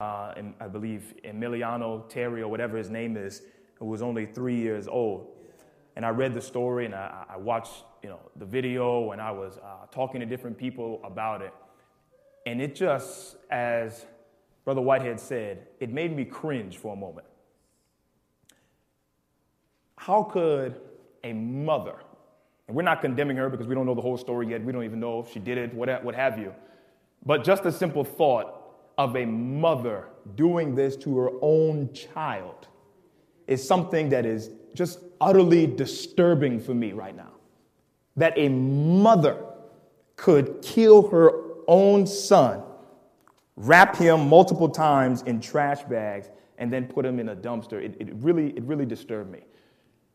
and I believe Emiliano Terry or whatever his name is, who was only 3 years old. And I read the story and I watched, the video, and I was talking to different people about it. And it just, as Brother Whitehead said, it made me cringe for a moment. How could a mother, and we're not condemning her because we don't know the whole story yet, we don't even know if she did it, what have you, but just the simple thought of a mother doing this to her own child is something that is just utterly disturbing for me right now. That a mother could kill her own son, wrap him multiple times in trash bags, and then put him in a dumpster. It really disturbed me.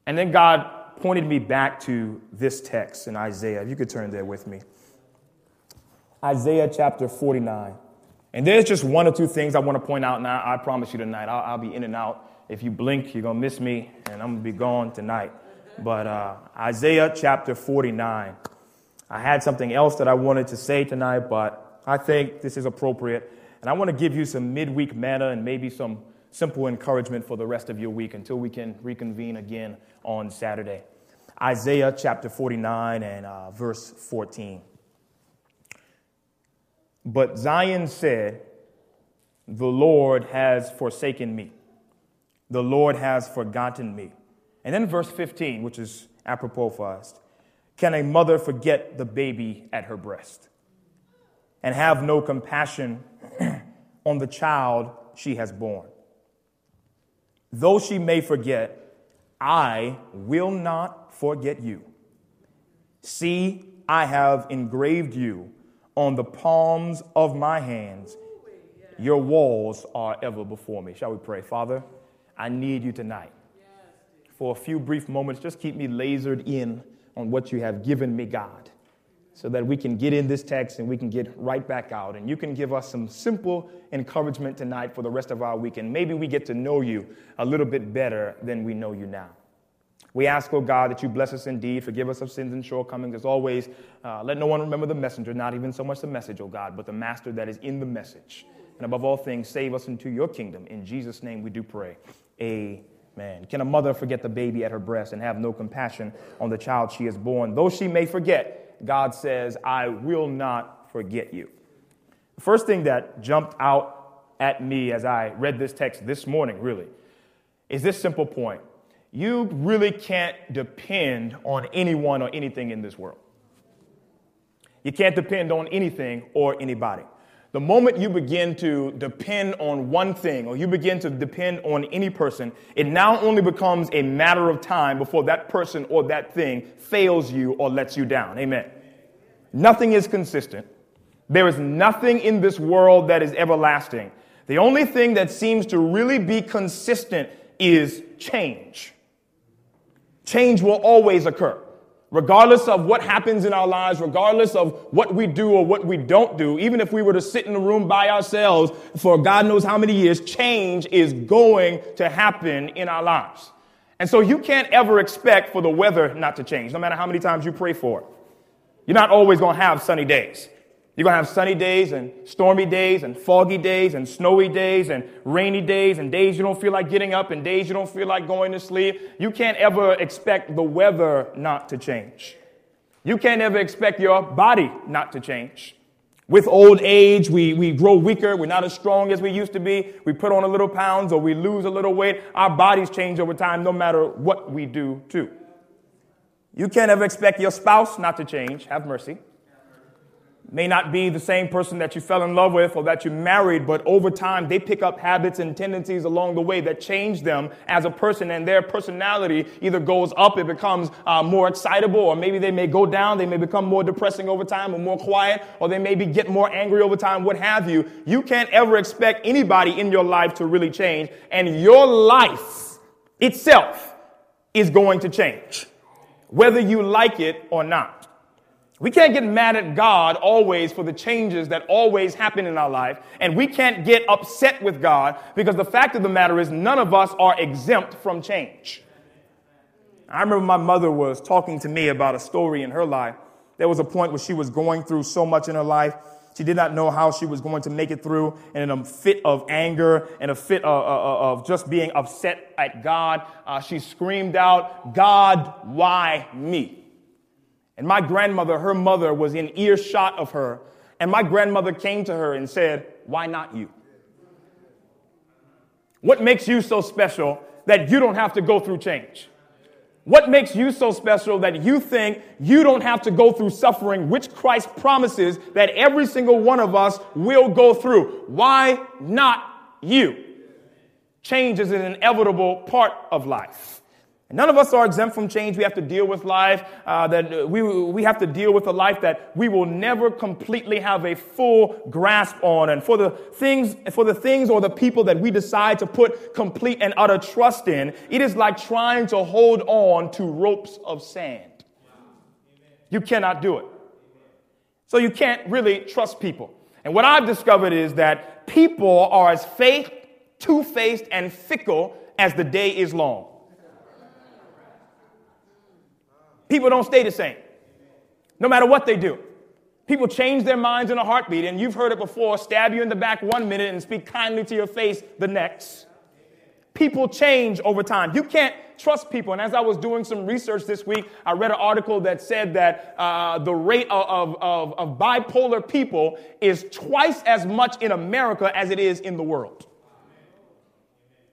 And then God pointed me back to this text in Isaiah. If you could turn there with me. Isaiah chapter 49. And there's just one or two things I want to point out now. I promise you tonight, I'll be in and out. If you blink, you're going to miss me, and I'm going to be gone tonight. But Isaiah chapter 49. I had something else that I wanted to say tonight, but I think this is appropriate. And I want to give you some midweek manna and maybe some simple encouragement for the rest of your week until we can reconvene again on Saturday. Isaiah chapter 49 and verse 14. But Zion said, "The Lord has forsaken me. The Lord has forgotten me." And then verse 15, which is apropos for us. "Can a mother forget the baby at her breast and have no compassion on the child she has born? Though she may forget, I will not forget you. See, I have engraved you on the palms of my hands. Your walls are ever before me." Shall we pray? Father, I need you tonight. For a few brief moments, just keep me lasered in on what you have given me, God, so that we can get in this text and we can get right back out. And you can give us some simple encouragement tonight for the rest of our week. And maybe we get to know you a little bit better than we know you now. We ask, oh God, that you bless us indeed, forgive us of sins and shortcomings. As always, let no one remember the messenger, not even so much the message, oh God, but the master that is in the message. And above all things, save us into your kingdom. In Jesus' name we do pray. Amen. Man, can a mother forget the baby at her breast and have no compassion on the child she has born? Though she may forget, God says, I will not forget you. The first thing that jumped out at me as I read this text this morning, really, is this simple point. You really can't depend on anyone or anything in this world. You can't depend on anything or anybody. The moment you begin to depend on one thing or you begin to depend on any person, it now only becomes a matter of time before that person or that thing fails you or lets you down. Amen. Nothing is consistent. There is nothing in this world that is everlasting. The only thing that seems to really be consistent is change. Change will always occur. Regardless of what happens in our lives, regardless of what we do or what we don't do, even if we were to sit in a room by ourselves for God knows how many years, change is going to happen in our lives. And so you can't ever expect for the weather not to change, no matter how many times you pray for it. You're not always going to have sunny days. You're going to have sunny days and stormy days and foggy days and snowy days and rainy days and days you don't feel like getting up and days you don't feel like going to sleep. You can't ever expect the weather not to change. You can't ever expect your body not to change. With old age, we grow weaker. We're not as strong as we used to be. We put on a little pounds or we lose a little weight. Our bodies change over time no matter what we do too. You can't ever expect your spouse not to change. Have mercy. May not be the same person that you fell in love with or that you married, but over time they pick up habits and tendencies along the way that change them as a person, and their personality either goes up, it becomes more excitable, or maybe they may go down, they may become more depressing over time or more quiet, or they maybe get more angry over time, what have you. You can't ever expect anybody in your life to really change, and your life itself is going to change, whether you like it or not. We can't get mad at God always for the changes that always happen in our life. And we can't get upset with God because the fact of the matter is none of us are exempt from change. I remember my mother was talking to me about a story in her life. There was a point where she was going through so much in her life She did not know how she was going to make it through. And in a fit of anger and a fit of just being upset at God, she screamed out, "God, why me?" And my grandmother, her mother, was in earshot of her. And my grandmother came to her and said, "Why not you? What makes you so special that you don't have to go through change? What makes you so special that you think you don't have to go through suffering, which Christ promises that every single one of us will go through? Why not you?" Change is an inevitable part of life. None of us are exempt from change. We have to deal with life, that we have to deal with a life that we will never completely have a full grasp on. And for the things or the people that we decide to put complete and utter trust in, it is like trying to hold on to ropes of sand. You cannot do it. So you can't really trust people. And what I've discovered is that people are as two-faced and fickle as the day is long. People don't stay the same, no matter what they do. People change their minds in a heartbeat, and you've heard it before, stab you in the back one minute and speak kindly to your face the next. People change over time. You can't trust people. And as I was doing some research this week, I read an article that said that the rate of bipolar people is twice as much in America as it is in the world.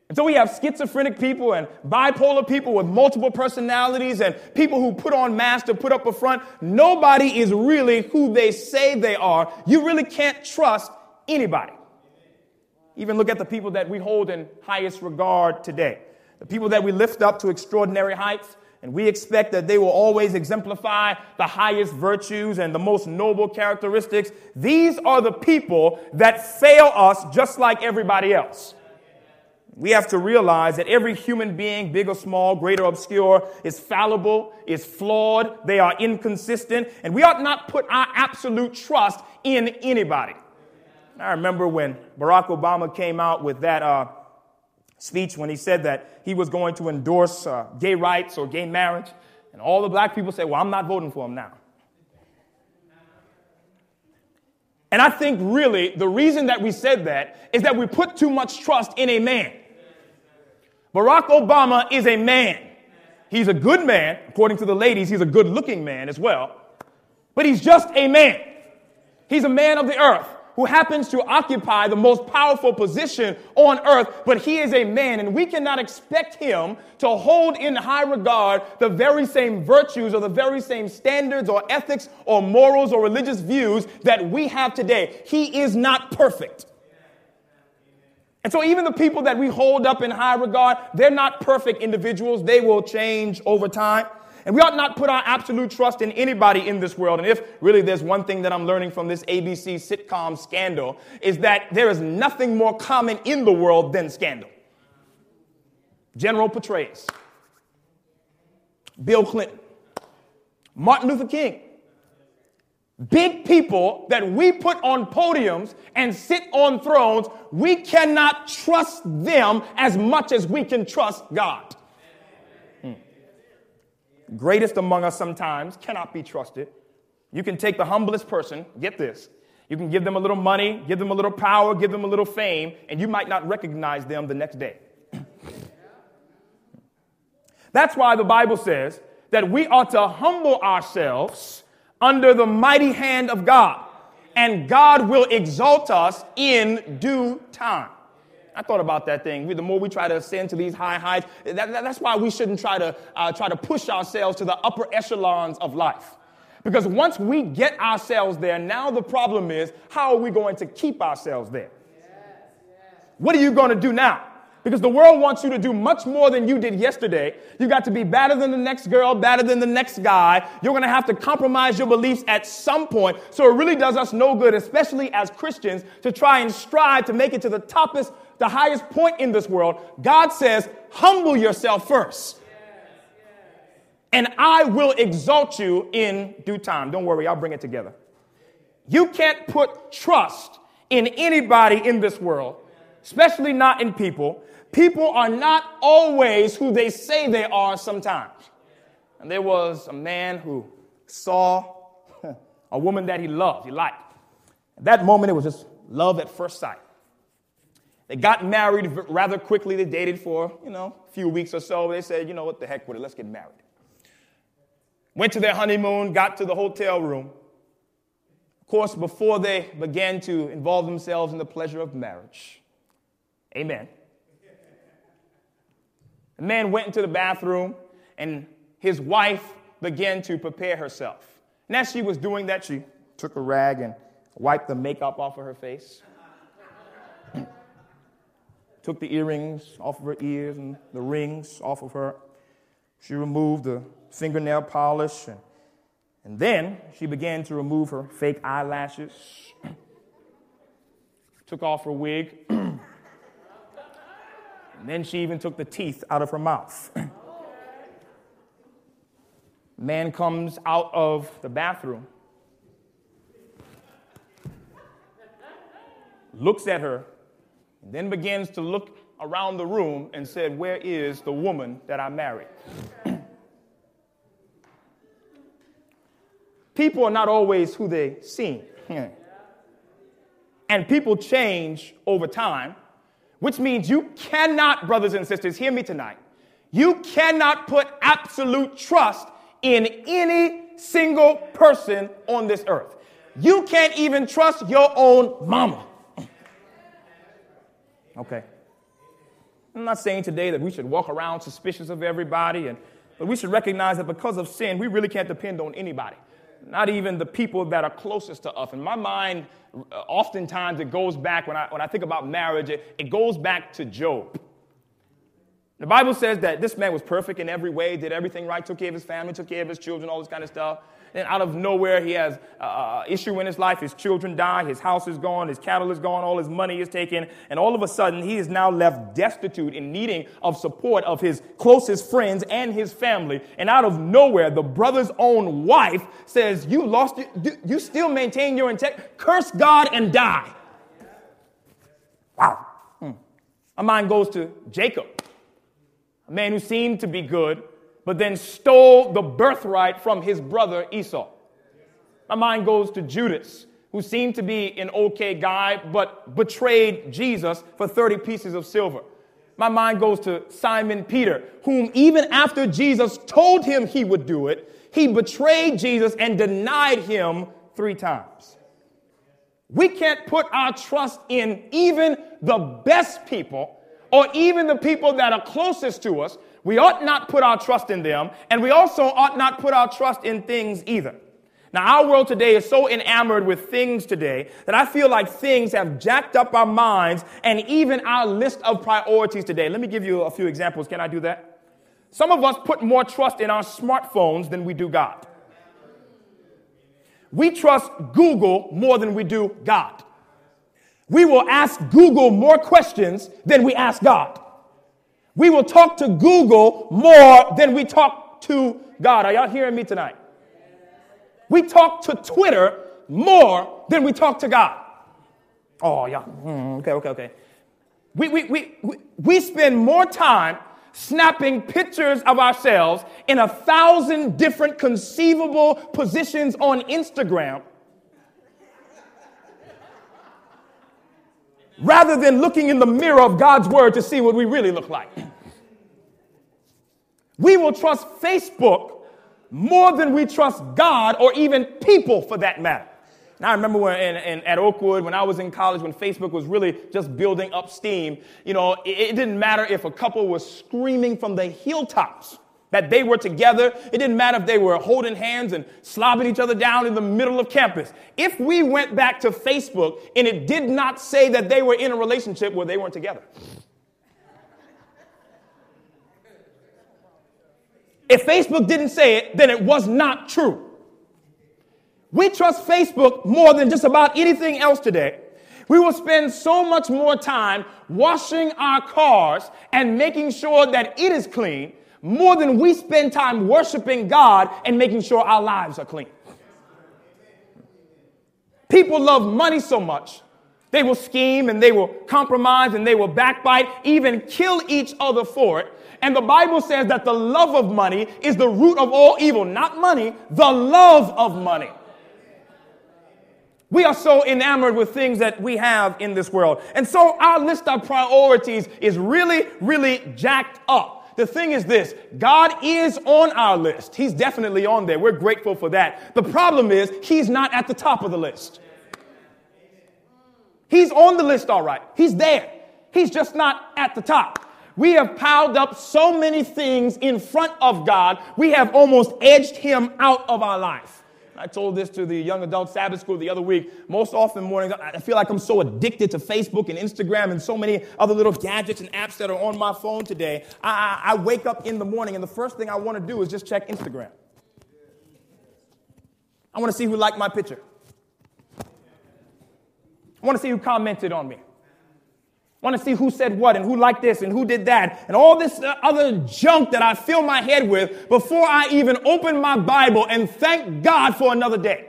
And so we have schizophrenic people and bipolar people with multiple personalities and people who put on masks to put up a front. Nobody is really who they say they are. You really can't trust anybody. Even look at the people that we hold in highest regard today, the people that we lift up to extraordinary heights. And we expect that they will always exemplify the highest virtues and the most noble characteristics. These are the people that fail us just like everybody else. We have to realize that every human being, big or small, great or obscure, is fallible, is flawed, they are inconsistent, and we ought not put our absolute trust in anybody. I remember when Barack Obama came out with that speech when he said that he was going to endorse gay rights or gay marriage, and all the black people said, "Well, I'm not voting for him now." And I think really the reason that we said that is that we put too much trust in a man. Barack Obama is a man. He's a good man. According to the ladies, he's a good-looking man as well. But he's just a man. He's a man of the earth who happens to occupy the most powerful position on earth, but he is a man, and we cannot expect him to hold in high regard the very same virtues or the very same standards or ethics or morals or religious views that we have today. He is not perfect. And so even the people that we hold up in high regard, they're not perfect individuals. They will change over time. And we ought not put our absolute trust in anybody in this world. And if really there's one thing that I'm learning from this ABC sitcom Scandal, is that there is nothing more common in the world than scandal. General Petraeus, Bill Clinton, Martin Luther King. Big people that we put on podiums and sit on thrones, we cannot trust them as much as we can trust God. Greatest among us sometimes cannot be trusted. You can take the humblest person, get this, you can give them a little money, give them a little power, give them a little fame, and you might not recognize them the next day. That's why the Bible says that we ought to humble ourselves under the mighty hand of God, and God will exalt us in due time. I thought about that thing. The more we try to ascend to these high heights, that's why we shouldn't try to push ourselves to the upper echelons of life. Because once we get ourselves there, now the problem is, how are we going to keep ourselves there? Yes, yes. What are you going to do now? Because the world wants you to do much more than you did yesterday. You got to be better than the next girl, better than the next guy. You're going to have to compromise your beliefs at some point. So it really does us no good, especially as Christians, to try and strive to make it to the highest point in this world. God says, humble yourself first, and I will exalt you in due time. Don't worry, I'll bring it together. You can't put trust in anybody in this world, especially not in people. People are not always who they say they are sometimes. And there was a man who saw a woman that he loved, he liked. At that moment, it was just love at first sight. They got married rather quickly. They dated for, a few weeks or so. They said, what the heck with it? Let's get married. Went to their honeymoon, got to the hotel room. Of course, before they began to involve themselves in the pleasure of marriage. Amen. The man went into the bathroom, and his wife began to prepare herself. And as she was doing that, she took a rag and wiped the makeup off of her face. Took the earrings off of her ears and the rings off of her. She removed the fingernail polish, and then she began to remove her fake eyelashes. Took off her wig. And then she even took the teeth out of her mouth. Man comes out of the bathroom, looks at her, and then begins to look around the room and said, "Where is the woman that I married?" People are not always who they seem. And people change over time, which means you cannot, brothers and sisters, hear me tonight, you cannot put absolute trust in any single person on this earth. You can't even trust your own mama. Okay. I'm not saying today that we should walk around suspicious of everybody, but we should recognize that because of sin, we really can't depend on anybody, not even the people that are closest to us. In my mind, oftentimes it goes back, when I think about marriage, it goes back to Job. The Bible says that this man was perfect in every way, did everything right, took care of his family, took care of his children, all this kind of stuff. Then out of nowhere, he has issue in his life. His children die. His house is gone. His cattle is gone. All his money is taken. And all of a sudden, he is now left destitute and needing of support of his closest friends and his family. And out of nowhere, the brother's own wife says, "You lost it. You still maintain your integrity. Curse God and die." Wow. My mind goes to Jacob, a man who seemed to be good, but then stole the birthright from his brother Esau. My mind goes to Judas, who seemed to be an okay guy, but betrayed Jesus for 30 pieces of silver. My mind goes to Simon Peter, whom even after Jesus told him he would do it, he betrayed Jesus and denied him 3 times. We can't put our trust in even the best people or even the people that are closest to us. We ought not put our trust in them, and we also ought not put our trust in things either. Now, our world today is so enamored with things today that I feel like things have jacked up our minds and even our list of priorities today. Let me give you a few examples. Can I do that? Some of us put more trust in our smartphones than we do God. We trust Google more than we do God. We will ask Google more questions than we ask God. We will talk to Google more than we talk to God. Are y'all hearing me tonight? We talk to Twitter more than we talk to God. Oh, yeah. Okay. We spend more time snapping pictures of ourselves in 1,000 different conceivable positions on Instagram rather than looking in the mirror of God's word to see what we really look like. We will trust Facebook more than we trust God or even people for that matter. Now, I remember when at Oakwood, when I was in college, when Facebook was really just building up steam, it didn't matter if a couple was screaming from the hilltops that they were together. It didn't matter if they were holding hands and slobbing each other down in the middle of campus. If we went back to Facebook and it did not say that they were in a relationship, where they weren't together. If Facebook didn't say it, then it was not true. We trust Facebook more than just about anything else today. We will spend so much more time washing our cars and making sure that it is clean more than we spend time worshiping God and making sure our lives are clean. People love money so much. They will scheme and they will compromise and they will backbite, even kill each other for it. And the Bible says that the love of money is the root of all evil. Not money, the love of money. We are so enamored with things that we have in this world. And so our list of priorities is really, really jacked up. The thing is this, God is on our list. He's definitely on there. We're grateful for that. The problem is he's not at the top of the list. He's on the list, all right. He's there. He's just not at the top. We have piled up so many things in front of God. We have almost edged him out of our life. I told this to the young adult Sabbath school the other week. Most often mornings, I feel like I'm so addicted to Facebook and Instagram and so many other little gadgets and apps that are on my phone today. I wake up in the morning, and the first thing I want to do is just check Instagram. I want to see who liked my picture. I want to see who commented on me. I want to see who said what and who liked this and who did that and all this other junk that I fill my head with before I even open my Bible and thank God for another day.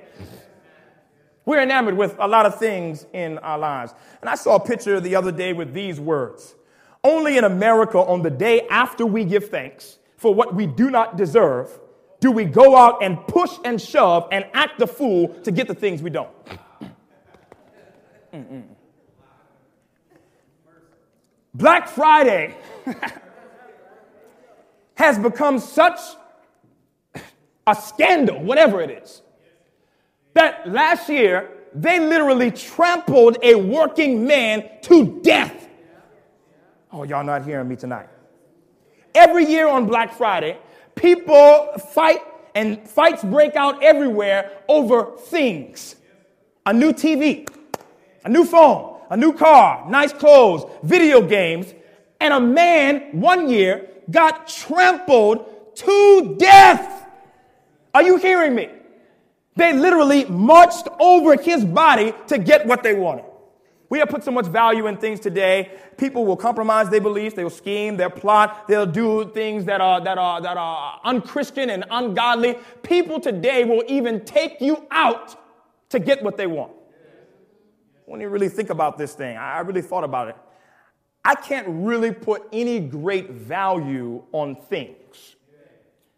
We're enamored with a lot of things in our lives. And I saw a picture the other day with these words. Only in America on the day after we give thanks for what we do not deserve, do we go out and push and shove and act the fool to get the things we don't. Mm-mm. Black Friday has become such a scandal, whatever it is, that last year they literally trampled a working man to death. Oh, y'all not hearing me tonight. Every year on Black Friday, people fight and fights break out everywhere over things. A new TV, a new phone, a new car, nice clothes, video games, and a man one year got trampled to death. Are you hearing me? They literally marched over his body to get what they wanted. We have put so much value in things today. People will compromise their beliefs. They will scheme, they'll plot. They'll do things that are unchristian and ungodly. People today will even take you out to get what they want. When you really think about this thing, I really thought about it. I can't really put any great value on things.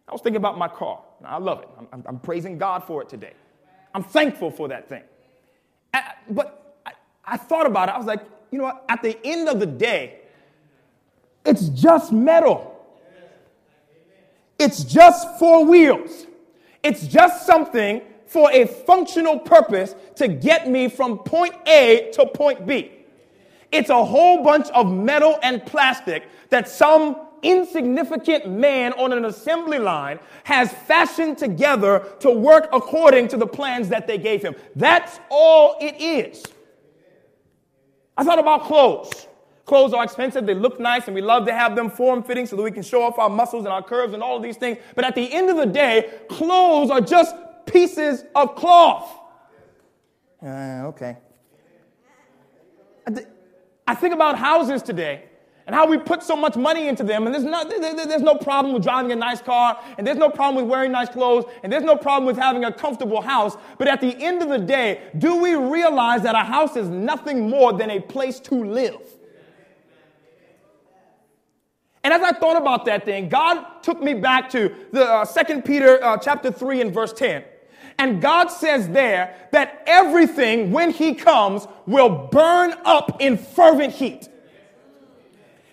I was thinking about my car. I love it. I'm praising God for it today. I'm thankful for that thing. But I thought about it. I was like, you know what? At the end of the day, it's just metal. It's just four wheels. It's just something for a functional purpose to get me from point A to point B. It's a whole bunch of metal and plastic that some insignificant man on an assembly line has fashioned together to work according to the plans that they gave him. That's all it is. I thought about clothes. Clothes are expensive, they look nice, and we love to have them form-fitting so that we can show off our muscles and our curves and all of these things. But at the end of the day, clothes are just pieces of cloth. Okay. I think about houses today and how we put so much money into them, and there's no problem with driving a nice car, and there's no problem with wearing nice clothes, and there's no problem with having a comfortable house. But at the end of the day, do we realize that a house is nothing more than a place to live? And as I thought about that thing, God took me back to the 2 Peter chapter 3 and verse 10. And God says there that everything, when he comes, will burn up in fervent heat.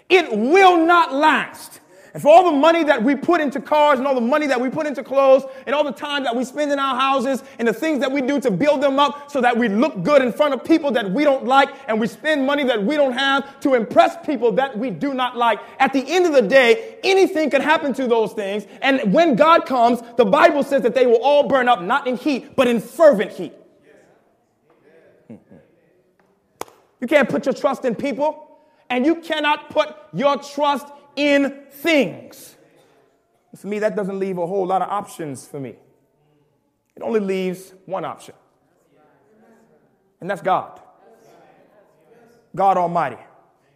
It will not last. And for all the money that we put into cars and all the money that we put into clothes and all the time that we spend in our houses and the things that we do to build them up so that we look good in front of people that we don't like, and we spend money that we don't have to impress people that we do not like. At the end of the day, anything could happen to those things. And when God comes, the Bible says that they will all burn up, not in heat, but in fervent heat. You can't put your trust in people, and you cannot put your trust in things. For me, that doesn't leave a whole lot of options for me. It only leaves one option. And that's God. God Almighty.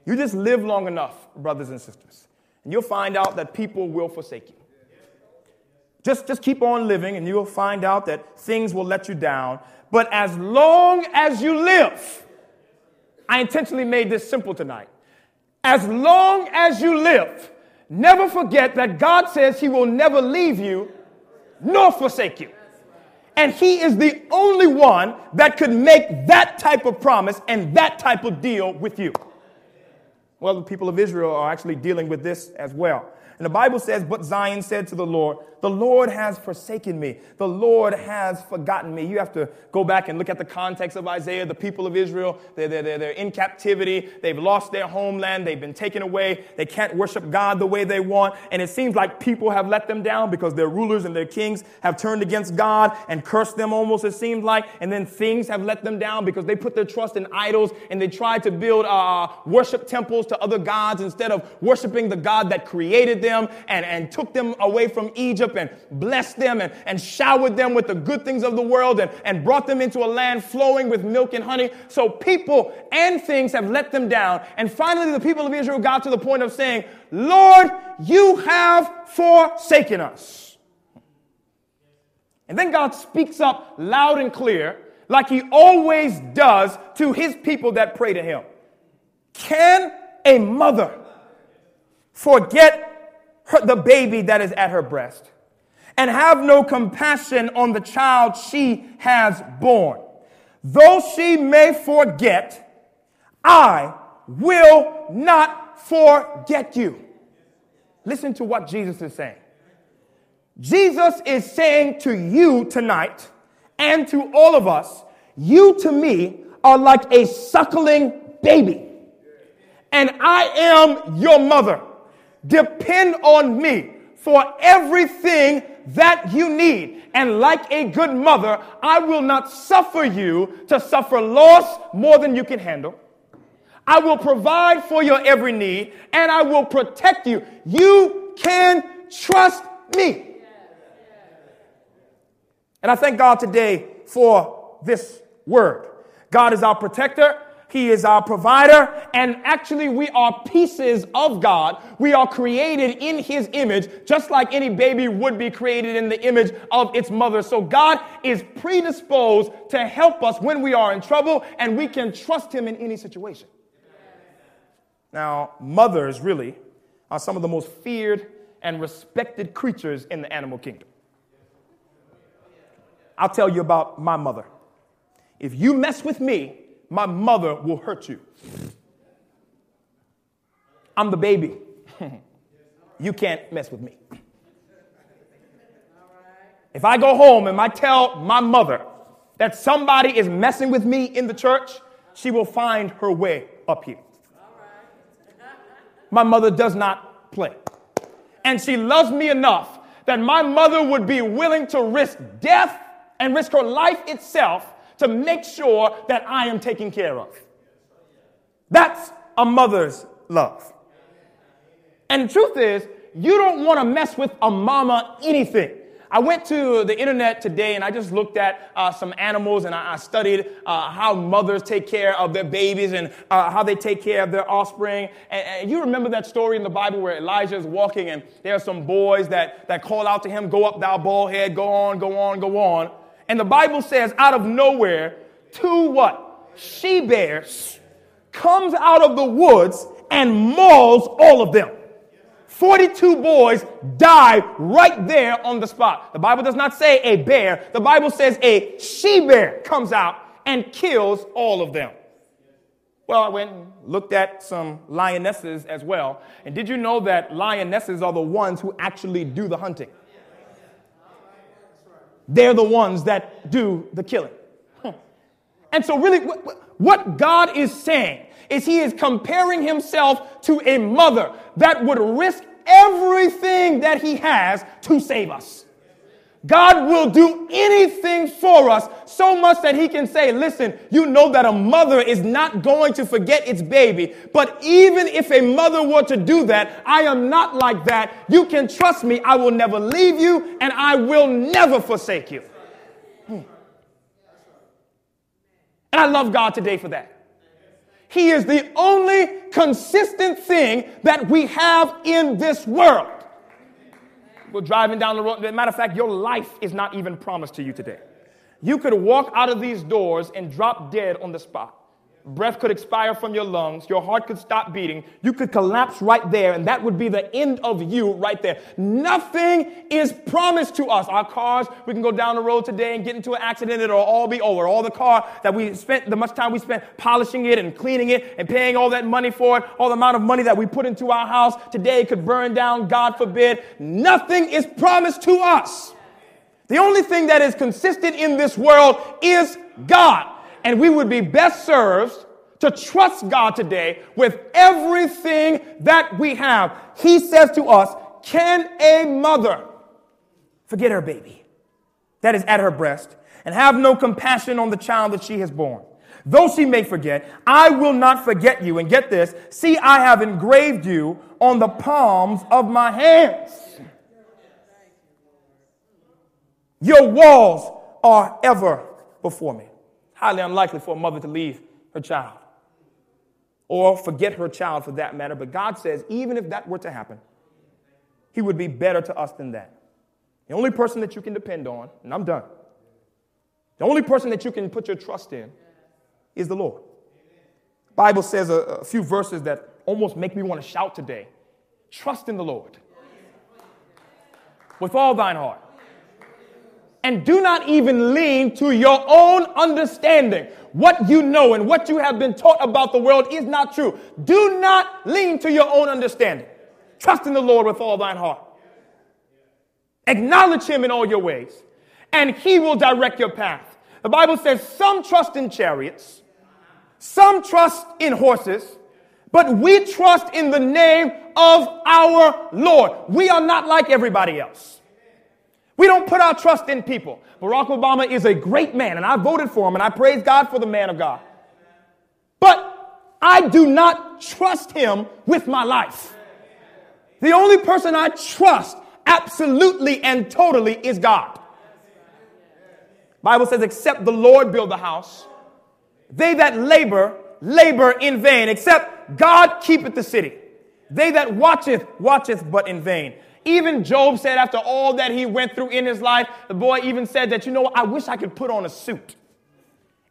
You just live long enough, brothers and sisters, and you'll find out that people will forsake you. Just keep on living, and you'll find out that things will let you down. But as long as you live, I intentionally made this simple tonight. As long as you live, never forget that God says he will never leave you nor forsake you. And he is the only one that could make that type of promise and that type of deal with you. Well, the people of Israel are actually dealing with this as well. And the Bible says, but Zion said to the Lord has forsaken me. The Lord has forgotten me. You have to go back and look at the context of Isaiah. The people of Israel, they're in captivity. They've lost their homeland. They've been taken away. They can't worship God the way they want. And it seems like people have let them down because their rulers and their kings have turned against God and cursed them almost, it seems like. And then things have let them down because they put their trust in idols and they tried to build worship temples to other gods instead of worshiping the God that created them and took them away from Egypt and blessed them and showered them with the good things of the world and brought them into a land flowing with milk and honey. So people and things have let them down. And finally, the people of Israel got to the point of saying, Lord, you have forsaken us. And then God speaks up loud and clear, like he always does to his people that pray to him. Can a mother forget the baby that is at her breast? And have no compassion on the child she has born. Though she may forget, I will not forget you. Listen to what Jesus is saying. Jesus is saying to you tonight and to all of us, you to me are like a suckling baby. And I am your mother. Depend on me for everything that you need. And like a good mother, I will not suffer you to suffer loss more than you can handle. I will provide for your every need, and I will protect you. You can trust me. And I thank God today for this word. God is our protector. He is our provider, and actually we are pieces of God. We are created in his image, just like any baby would be created in the image of its mother. So God is predisposed to help us when we are in trouble, and we can trust him in any situation. Now, mothers really are some of the most feared and respected creatures in the animal kingdom. I'll tell you about my mother. If you mess with me, my mother will hurt you. I'm the baby. You can't mess with me. If I go home and I tell my mother that somebody is messing with me in the church, she will find her way up here. My mother does not play. And she loves me enough that my mother would be willing to risk death and risk her life itself to make sure that I am taken care of. That's a mother's love. And the truth is, you don't want to mess with a mama anything. I went to the internet today and I just looked at some animals and I studied how mothers take care of their babies and how they take care of their offspring. And you remember that story in the Bible where Elijah is walking and there are some boys that call out to him, go up thou bald head, go on, go on, go on. And the Bible says out of nowhere, two what? She-bears comes out of the woods and mauls all of them. 42 boys die right there on the spot. The Bible does not say a bear. The Bible says a she-bear comes out and kills all of them. Well, I went and looked at some lionesses as well. And did you know that lionesses are the ones who actually do the hunting? They're the ones that do the killing. And so really what God is saying is he is comparing himself to a mother that would risk everything that he has to save us. God will do anything for us so much that he can say, listen, you know that a mother is not going to forget its baby. But even if a mother were to do that, I am not like that. You can trust me. I will never leave you and I will never forsake you. And I love God today for that. He is the only consistent thing that we have in this world. We're driving down the road. As a matter of fact, your life is not even promised to you today. You could walk out of these doors and drop dead on the spot. breath could expire from your lungs, your heart could stop beating, you could collapse right there, and that would be the end of you right there. Nothing is promised to us. Our cars, we can go down the road today and get into an accident, it'll all be over. All the car that we spent, the much time we spent polishing it and cleaning it and paying all that money for it, all the amount of money that we put into our house today could burn down, God forbid. Nothing is promised to us. The only thing that is consistent in this world is God. And we would be best served to trust God today with everything that we have. He says to us, can a mother forget her baby that is at her breast and have no compassion on the child that she has borne? Though she may forget, I will not forget you. And get this, see, I have engraved you on the palms of my hands. Your walls are ever before me. Highly unlikely for a mother to leave her child or forget her child for that matter. But God says even if that were to happen, he would be better to us than that. The only person that you can depend on, and I'm done, the only person that you can put your trust in is the Lord. The Bible says a few verses that almost make me want to shout today. Trust in the Lord with all thine heart. And do not even lean to your own understanding. What you know and what you have been taught about the world is not true. Do not lean to your own understanding. Trust in the Lord with all thine heart. Acknowledge him in all your ways, and he will direct your path. The Bible says some trust in chariots, some trust in horses, but we trust in the name of our Lord. We are not like everybody else. We don't put our trust in people. Barack Obama is a great man, and I voted for him, and I praise God for the man of God. But I do not trust him with my life. The only person I trust absolutely and totally is God. The Bible says, except the Lord build the house, they that labor, labor in vain. Except God keepeth the city. They that watcheth, watcheth but in vain. Even Job said after all that he went through in his life, the boy even said that, you know, I wish I could put on a suit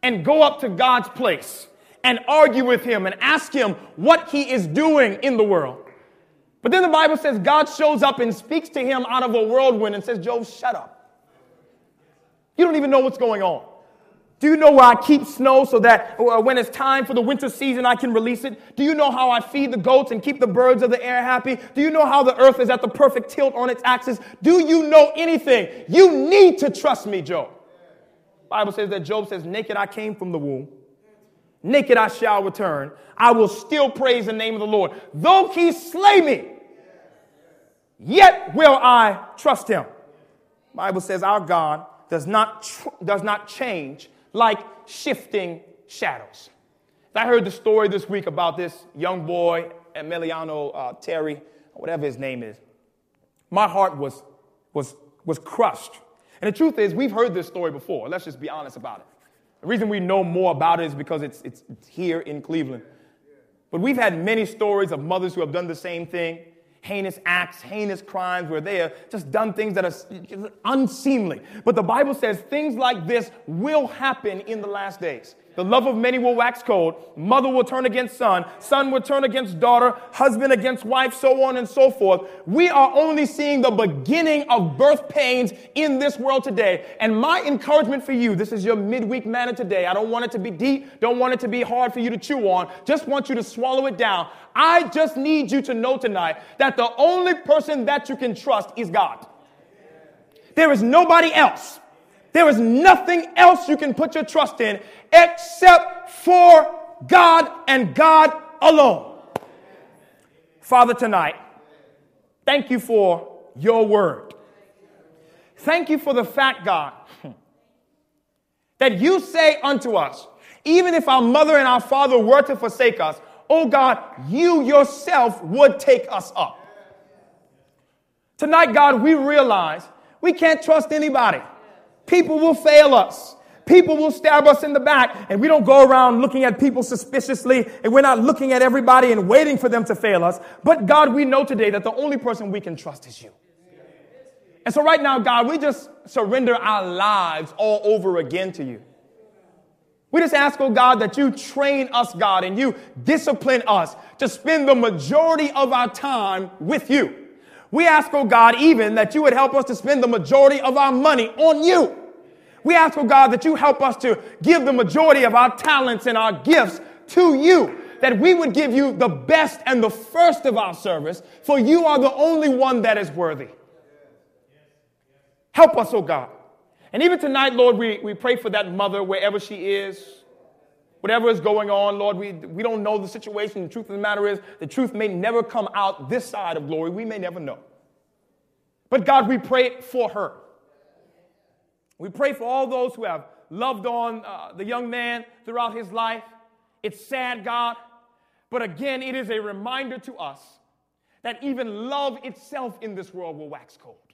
and go up to God's place and argue with him and ask him what he is doing in the world. But then the Bible says God shows up and speaks to him out of a whirlwind and says, Job, shut up. You don't even know what's going on. Do you know where I keep snow so that when it's time for the winter season, I can release it? Do you know how I feed the goats and keep the birds of the air happy? Do you know how the earth is at the perfect tilt on its axis? Do you know anything? You need to trust me, Job. The Bible says that Job says, naked I came from the womb. Naked I shall return. I will still praise the name of the Lord. Though he slay me, yet will I trust him. The Bible says our God does not change like shifting shadows. I heard the story this week about this young boy, Emiliano Terry, whatever his name is. My heart was crushed. And the truth is, we've heard this story before. Let's just be honest about it. The reason we know more about it is because it's here in Cleveland. But we've had many stories of mothers who have done the same thing. Heinous acts, heinous crimes, where they have just done things that are unseemly. But the Bible says things like this will happen in the last days. The love of many will wax cold. Mother will turn against son. Son will turn against daughter. Husband against wife, so on and so forth. We are only seeing the beginning of birth pains in this world today. And my encouragement for you, this is your midweek manna today. I don't want it to be deep. Don't want it to be hard for you to chew on. Just want you to swallow it down. I just need you to know tonight that the only person that you can trust is God. There is nobody else. There is nothing else you can put your trust in except for God and God alone. Father, tonight, thank you for your word. Thank you for the fact, God, that you say unto us, even if our mother and our father were to forsake us, oh God, you yourself would take us up. Tonight, God, we realize we can't trust anybody. People will fail us. People will stab us in the back, and we don't go around looking at people suspiciously, and we're not looking at everybody and waiting for them to fail us. But God, we know today that the only person we can trust is you. And so right now, God, we just surrender our lives all over again to you. We just ask, oh God, that you train us, God, and you discipline us to spend the majority of our time with you. We ask, oh God, even that you would help us to spend the majority of our money on you. We ask, oh God, that you help us to give the majority of our talents and our gifts to you, that we would give you the best and the first of our service, for you are the only one that is worthy. Help us, oh God. And even tonight, Lord, we pray for that mother wherever she is, whatever is going on, Lord. We don't know the situation. The truth of the matter is the truth may never come out this side of glory. We may never know. But God, we pray for her. We pray for all those who have loved on the young man throughout his life. It's sad, God. But again, it is a reminder to us that even love itself in this world will wax cold.